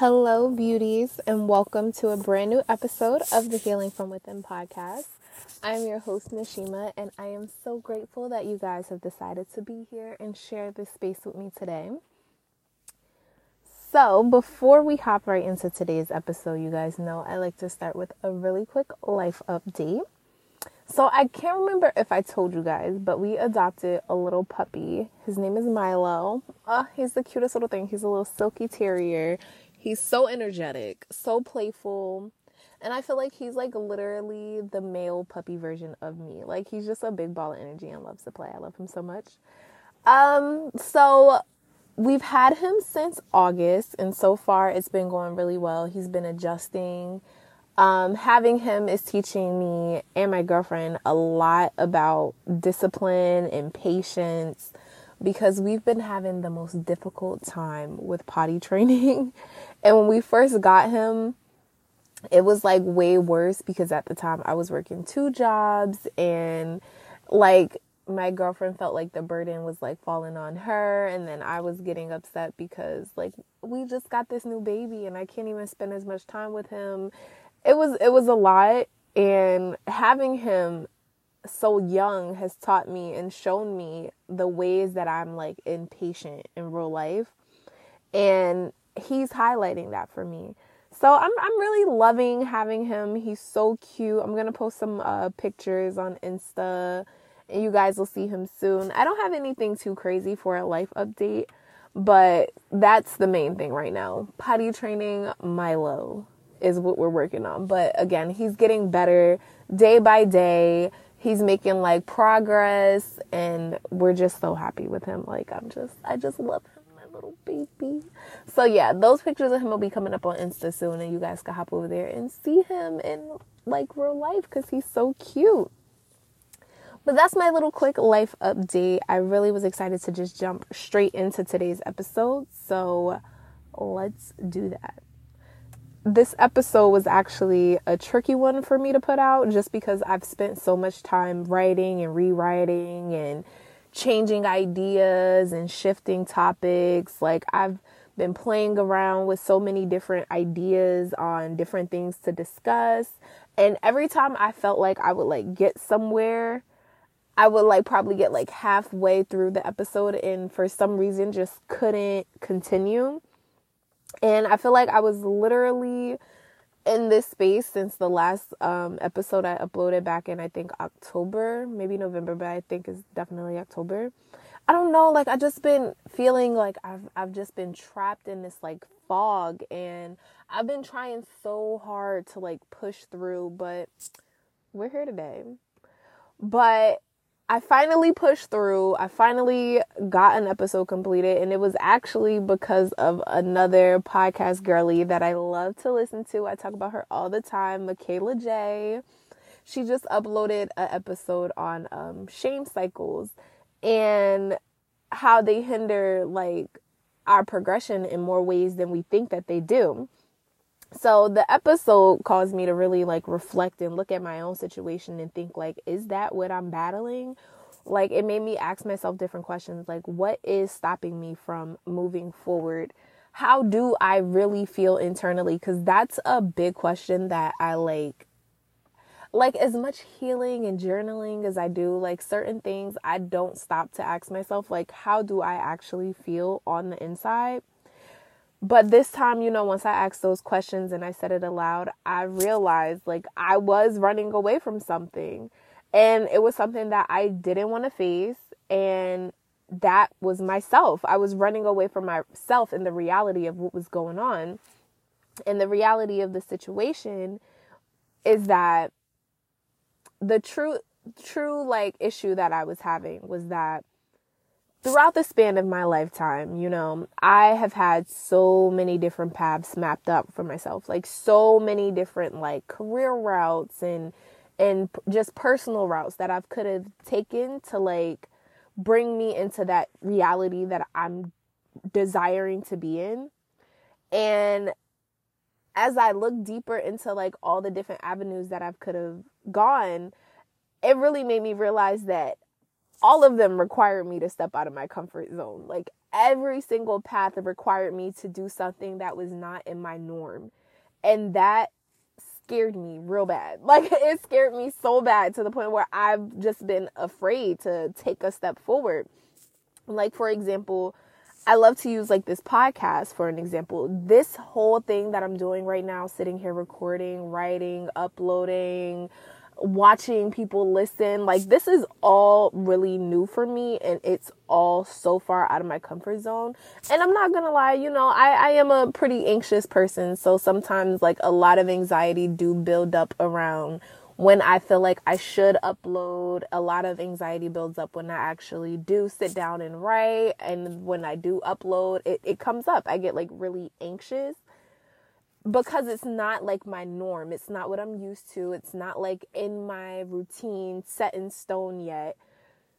Hello, beauties, and welcome to a brand new episode of the Healing From Within podcast. I'm your host, Nishima, and I am so grateful that you guys have decided to be here and share this space with me today. So, before we hop right into today's episode, you guys know I like to start with a really quick life update. So, I can't remember if I told you guys, but we adopted a little puppy. His name is Milo. He's the cutest little thing. He's a little silky terrier. He's so energetic, so playful, and I feel like he's like literally the male puppy version of me. Like, he's just a big ball of energy and loves to play. I love him so much. So we've had him since August, and so far it's been going really well. He's been adjusting. Having him is teaching me and my girlfriend a lot about discipline and patience, because we've been having the most difficult time with potty training. And when we first got him, it was like way worse, because at the time I was working 2 jobs, and like my girlfriend felt like the burden was like falling on her. And then I was getting upset because like we just got this new baby and I can't even spend as much time with him. It was a lot. And having him so young has taught me and shown me the ways that I'm like impatient in real life, and he's highlighting that for me. So I'm really loving having him. He's so cute. I'm gonna post some pictures on Insta, and you guys will see him soon. I don't have anything too crazy for a life update, but that's the main thing right now. Potty training Milo is what we're working on. But again, he's getting better day by day. He's making like progress, and we're just so happy with him. Like, I just love him, my little baby. So yeah, those pictures of him will be coming up on Insta soon, and you guys can hop over there and see him in like real life, because he's so cute. But that's my little quick life update. I really was excited to just jump straight into today's episode. So let's do that. This episode was actually a tricky one for me to put out, just because I've spent so much time writing and rewriting and changing ideas and shifting topics. Like, I've been playing around with so many different ideas on different things to discuss. And every time I felt like I would like get somewhere, I would like probably get like halfway through the episode and for some reason just couldn't continue. And I feel like I was literally in this space since the last episode I uploaded back in, I think, October, maybe November, but I think it's definitely October. I don't know. Like, I've just been feeling like I've just been trapped in this like fog, and I've been trying so hard to like push through, but we're here today. But I finally pushed through. I finally got an episode completed, and it was actually because of another podcast girly that I love to listen to. I talk about her all the time, Michaela J. She just uploaded an episode on shame cycles and how they hinder like our progression in more ways than we think that they do. So the episode caused me to really like reflect and look at my own situation and think like, is that what I'm battling? Like, it made me ask myself different questions. Like, what is stopping me from moving forward? How do I really feel internally? Because that's a big question that I like as much healing and journaling as I do, like certain things I don't stop to ask myself, like, how do I actually feel on the inside? But this time, you know, once I asked those questions and I said it aloud, I realized like I was running away from something, and it was something that I didn't want to face. And that was myself. I was running away from myself and the reality of what was going on. And the reality of the situation is that the true like issue that I was having was that throughout the span of my lifetime, you know, I have had so many different paths mapped up for myself, like so many different like career routes and just personal routes that I could have taken to like bring me into that reality that I'm desiring to be in. And as I look deeper into like all the different avenues that I could have gone, it really made me realize that all of them required me to step out of my comfort zone. Like, every single path that required me to do something that was not in my norm. And that scared me real bad. Like, it scared me so bad to the point where I've just been afraid to take a step forward. Like, for example, I love to use like this podcast for an example. This whole thing that I'm doing right now, sitting here recording, writing, uploading, watching people listen, like, this is all really new for me, and it's all so far out of my comfort zone. And I'm not gonna lie, you know, I am a pretty anxious person, so sometimes like a lot of anxiety do build up around when I feel like I should upload. A lot of anxiety builds up when I actually do sit down and write, and when I do upload, it comes up. I get like really anxious because it's not like my norm. It's not what I'm used to. It's not like in my routine, set in stone yet.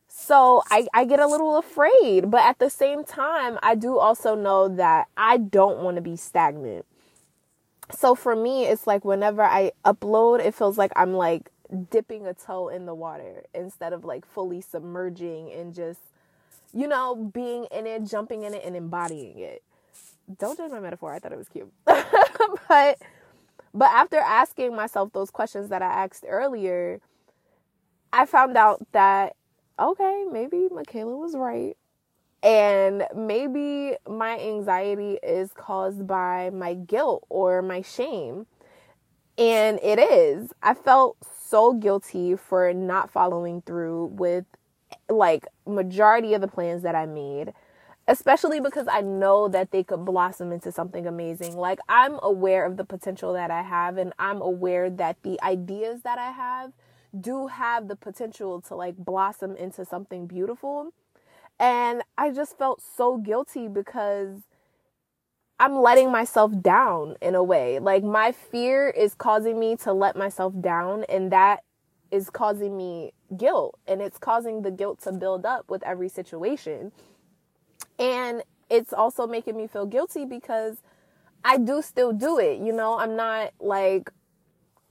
So I get a little afraid. But at the same time, I do also know that I don't want to be stagnant. So for me, it's like whenever I upload, it feels like I'm like dipping a toe in the water instead of like fully submerging and just, you know, being in it, jumping in it, and embodying it. Don't judge my metaphor. I thought it was cute. But after asking myself those questions that I asked earlier, I found out that, okay, maybe Michaela was right. And maybe my anxiety is caused by my guilt or my shame. And it is. I felt so guilty for not following through with like majority of the plans that I made, especially because I know that they could blossom into something amazing. Like, I'm aware of the potential that I have, and I'm aware that the ideas that I have do have the potential to like blossom into something beautiful. And I just felt so guilty because I'm letting myself down in a way. Like, my fear is causing me to let myself down, and that is causing me guilt, and it's causing the guilt to build up with every situation. And it's also making me feel guilty because I do still do it. You know, I'm not like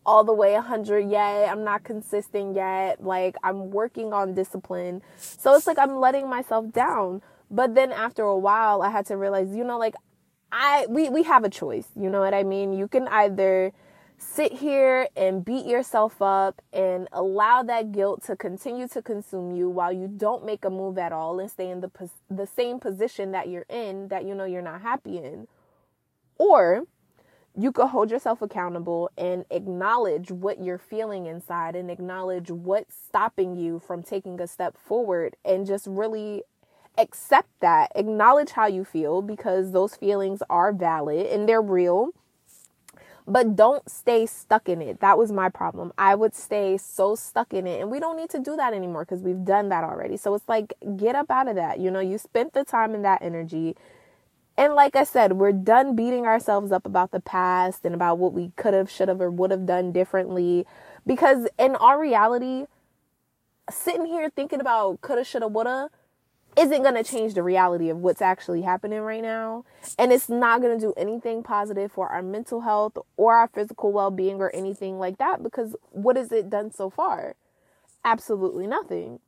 all the way 100 yet. I'm not consistent yet. Like, I'm working on discipline. So it's like I'm letting myself down. But then after a while, I had to realize, you know, like we have a choice. You know what I mean? You can either sit here and beat yourself up and allow that guilt to continue to consume you while you don't make a move at all and stay in the same position that you're in, that you know you're not happy in. Or you could hold yourself accountable and acknowledge what you're feeling inside and acknowledge what's stopping you from taking a step forward and just really accept that. Acknowledge how you feel, because those feelings are valid and they're real. But don't stay stuck in it. That was my problem. I would stay so stuck in it. And we don't need to do that anymore because we've done that already. So it's like, get up out of that. You know, you spent the time and that energy. And like I said, we're done beating ourselves up about the past and about what we could have, should have, or would have done differently. Because in our reality, sitting here thinking about coulda, shoulda, woulda isn't going to change the reality of what's actually happening right now. And it's not going to do anything positive for our mental health or our physical well-being or anything like that, because what has it done so far? Absolutely nothing.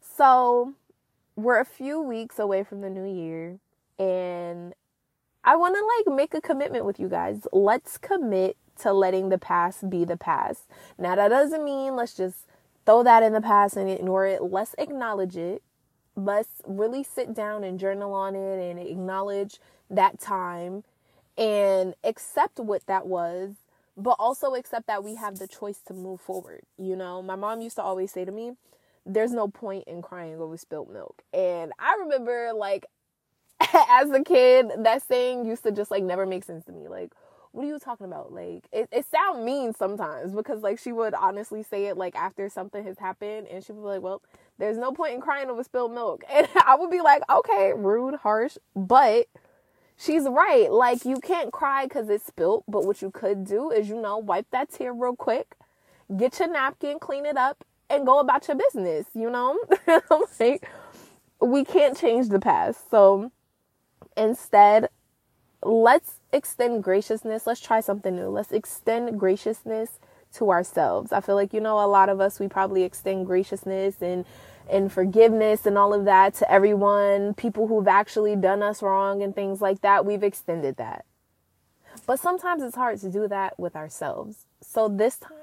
So we're a few weeks away from the new year, and I want to like make a commitment with you guys. Let's commit to letting the past be the past. Now, that doesn't mean let's just throw that in the past and ignore it. Let's acknowledge it. Let's really sit down and journal on it and acknowledge that time and accept what that was, but also accept that we have the choice to move forward. You know, my mom used to always say to me, there's no point in crying over spilled milk. And I remember like as a kid, that saying used to just like never make sense to me. Like, what are you talking about? Like, it sound mean sometimes because like she would honestly say it like after something has happened, and she would be like, well, there's no point in crying over spilled milk. And I would be like, okay, rude, harsh, but she's right. Like, you can't cry because it's spilled, but what you could do is, you know, wipe that tear real quick, get your napkin, clean it up, and go about your business, you know? Like, we can't change the past. So instead, let's extend graciousness. Let's try something new. Let's extend graciousness to ourselves. I feel like, you know, a lot of us, we probably extend graciousness and and forgiveness and all of that to everyone, people who've actually done us wrong and things like that, we've extended that. But sometimes it's hard to do that with ourselves. So this time,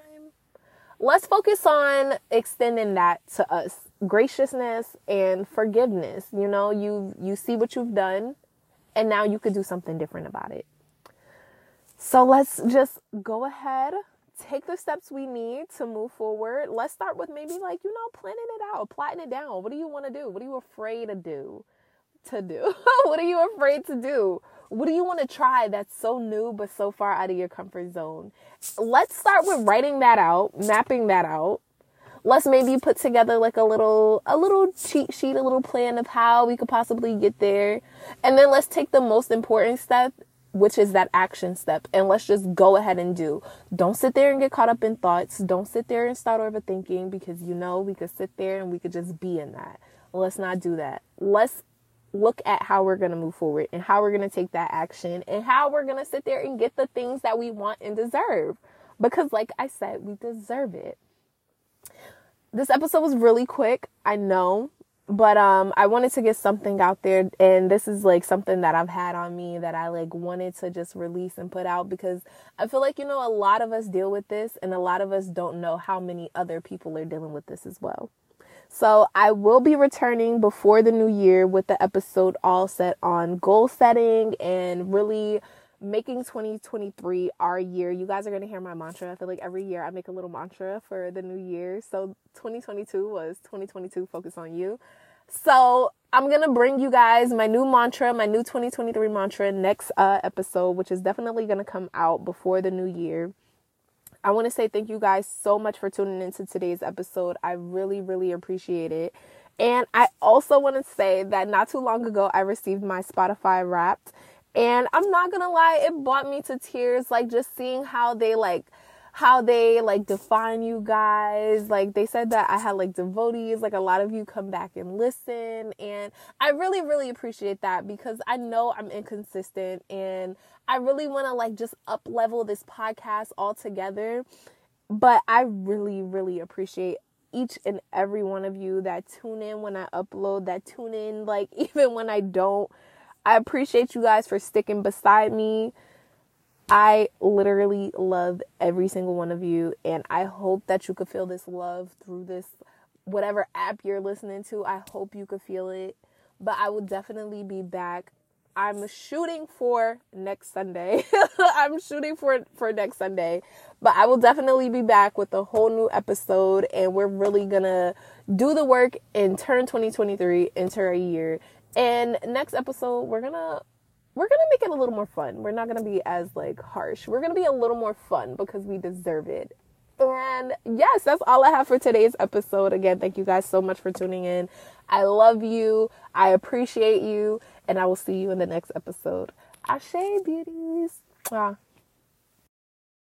let's focus on extending that to us. Graciousness and forgiveness. You know, you see what you've done, and now you could do something different about it. So let's just go ahead, take the steps we need to move forward. Let's start with maybe planning it out, plotting it down. What do you want to do? What are you afraid to do? What are you afraid to do? What do you want to try that's so new but so far out of your comfort zone? Let's start with writing that out, mapping that out. Let's maybe put together a little cheat sheet, a little plan of how we could possibly get there. And then let's take the most important step, which is that action step. And let's just go ahead and do. Don't sit there and get caught up in thoughts. Don't sit there and start overthinking, because, we could sit there and we could just be in that. Let's not do that. Let's look at how we're going to move forward and how we're going to take that action and how we're going to sit there and get the things that we want and deserve. Because like I said, we deserve it. This episode was really quick, I know, but I wanted to get something out there, and this is something that I've had on me that I wanted to just release and put out, because I feel like, a lot of us deal with this, and a lot of us don't know how many other people are dealing with this as well. So I will be returning before the new year with the episode all set on goal setting and really making 2023 our year. You guys are going to hear my mantra. I feel like every year I make a little mantra for the new year. So 2022 was 2022 Focus on You. So I'm going to bring you guys my new mantra, my new 2023 mantra next episode, which is definitely going to come out before the new year. I want to say thank you guys so much for tuning into today's episode. I really, really appreciate it. And I also want to say that not too long ago, I received my Spotify Wrapped. And I'm not going to lie, it brought me to tears, just seeing how they define you guys. They said that I had, devotees, a lot of you come back and listen. And I really, really appreciate that, because I know I'm inconsistent, and I really want to, just up-level this podcast altogether. But I really, really appreciate each and every one of you that tune in when I upload, that tune in, even when I don't. I appreciate you guys for sticking beside me. I literally love every single one of you, and I hope that you could feel this love through this, whatever app you're listening to. I hope you could feel it, but I will definitely be back. I'm shooting for next Sunday. I'm shooting for next Sunday, but I will definitely be back with a whole new episode, and we're really gonna do the work and turn 2023 into a year. And next episode, we're gonna make it a little more fun. We're not gonna be as harsh. We're gonna be a little more fun, because we deserve it. And yes, that's all I have for today's episode. Again, thank you guys so much for tuning in. I love you. I appreciate you. And I will see you in the next episode. Ashe, beauties.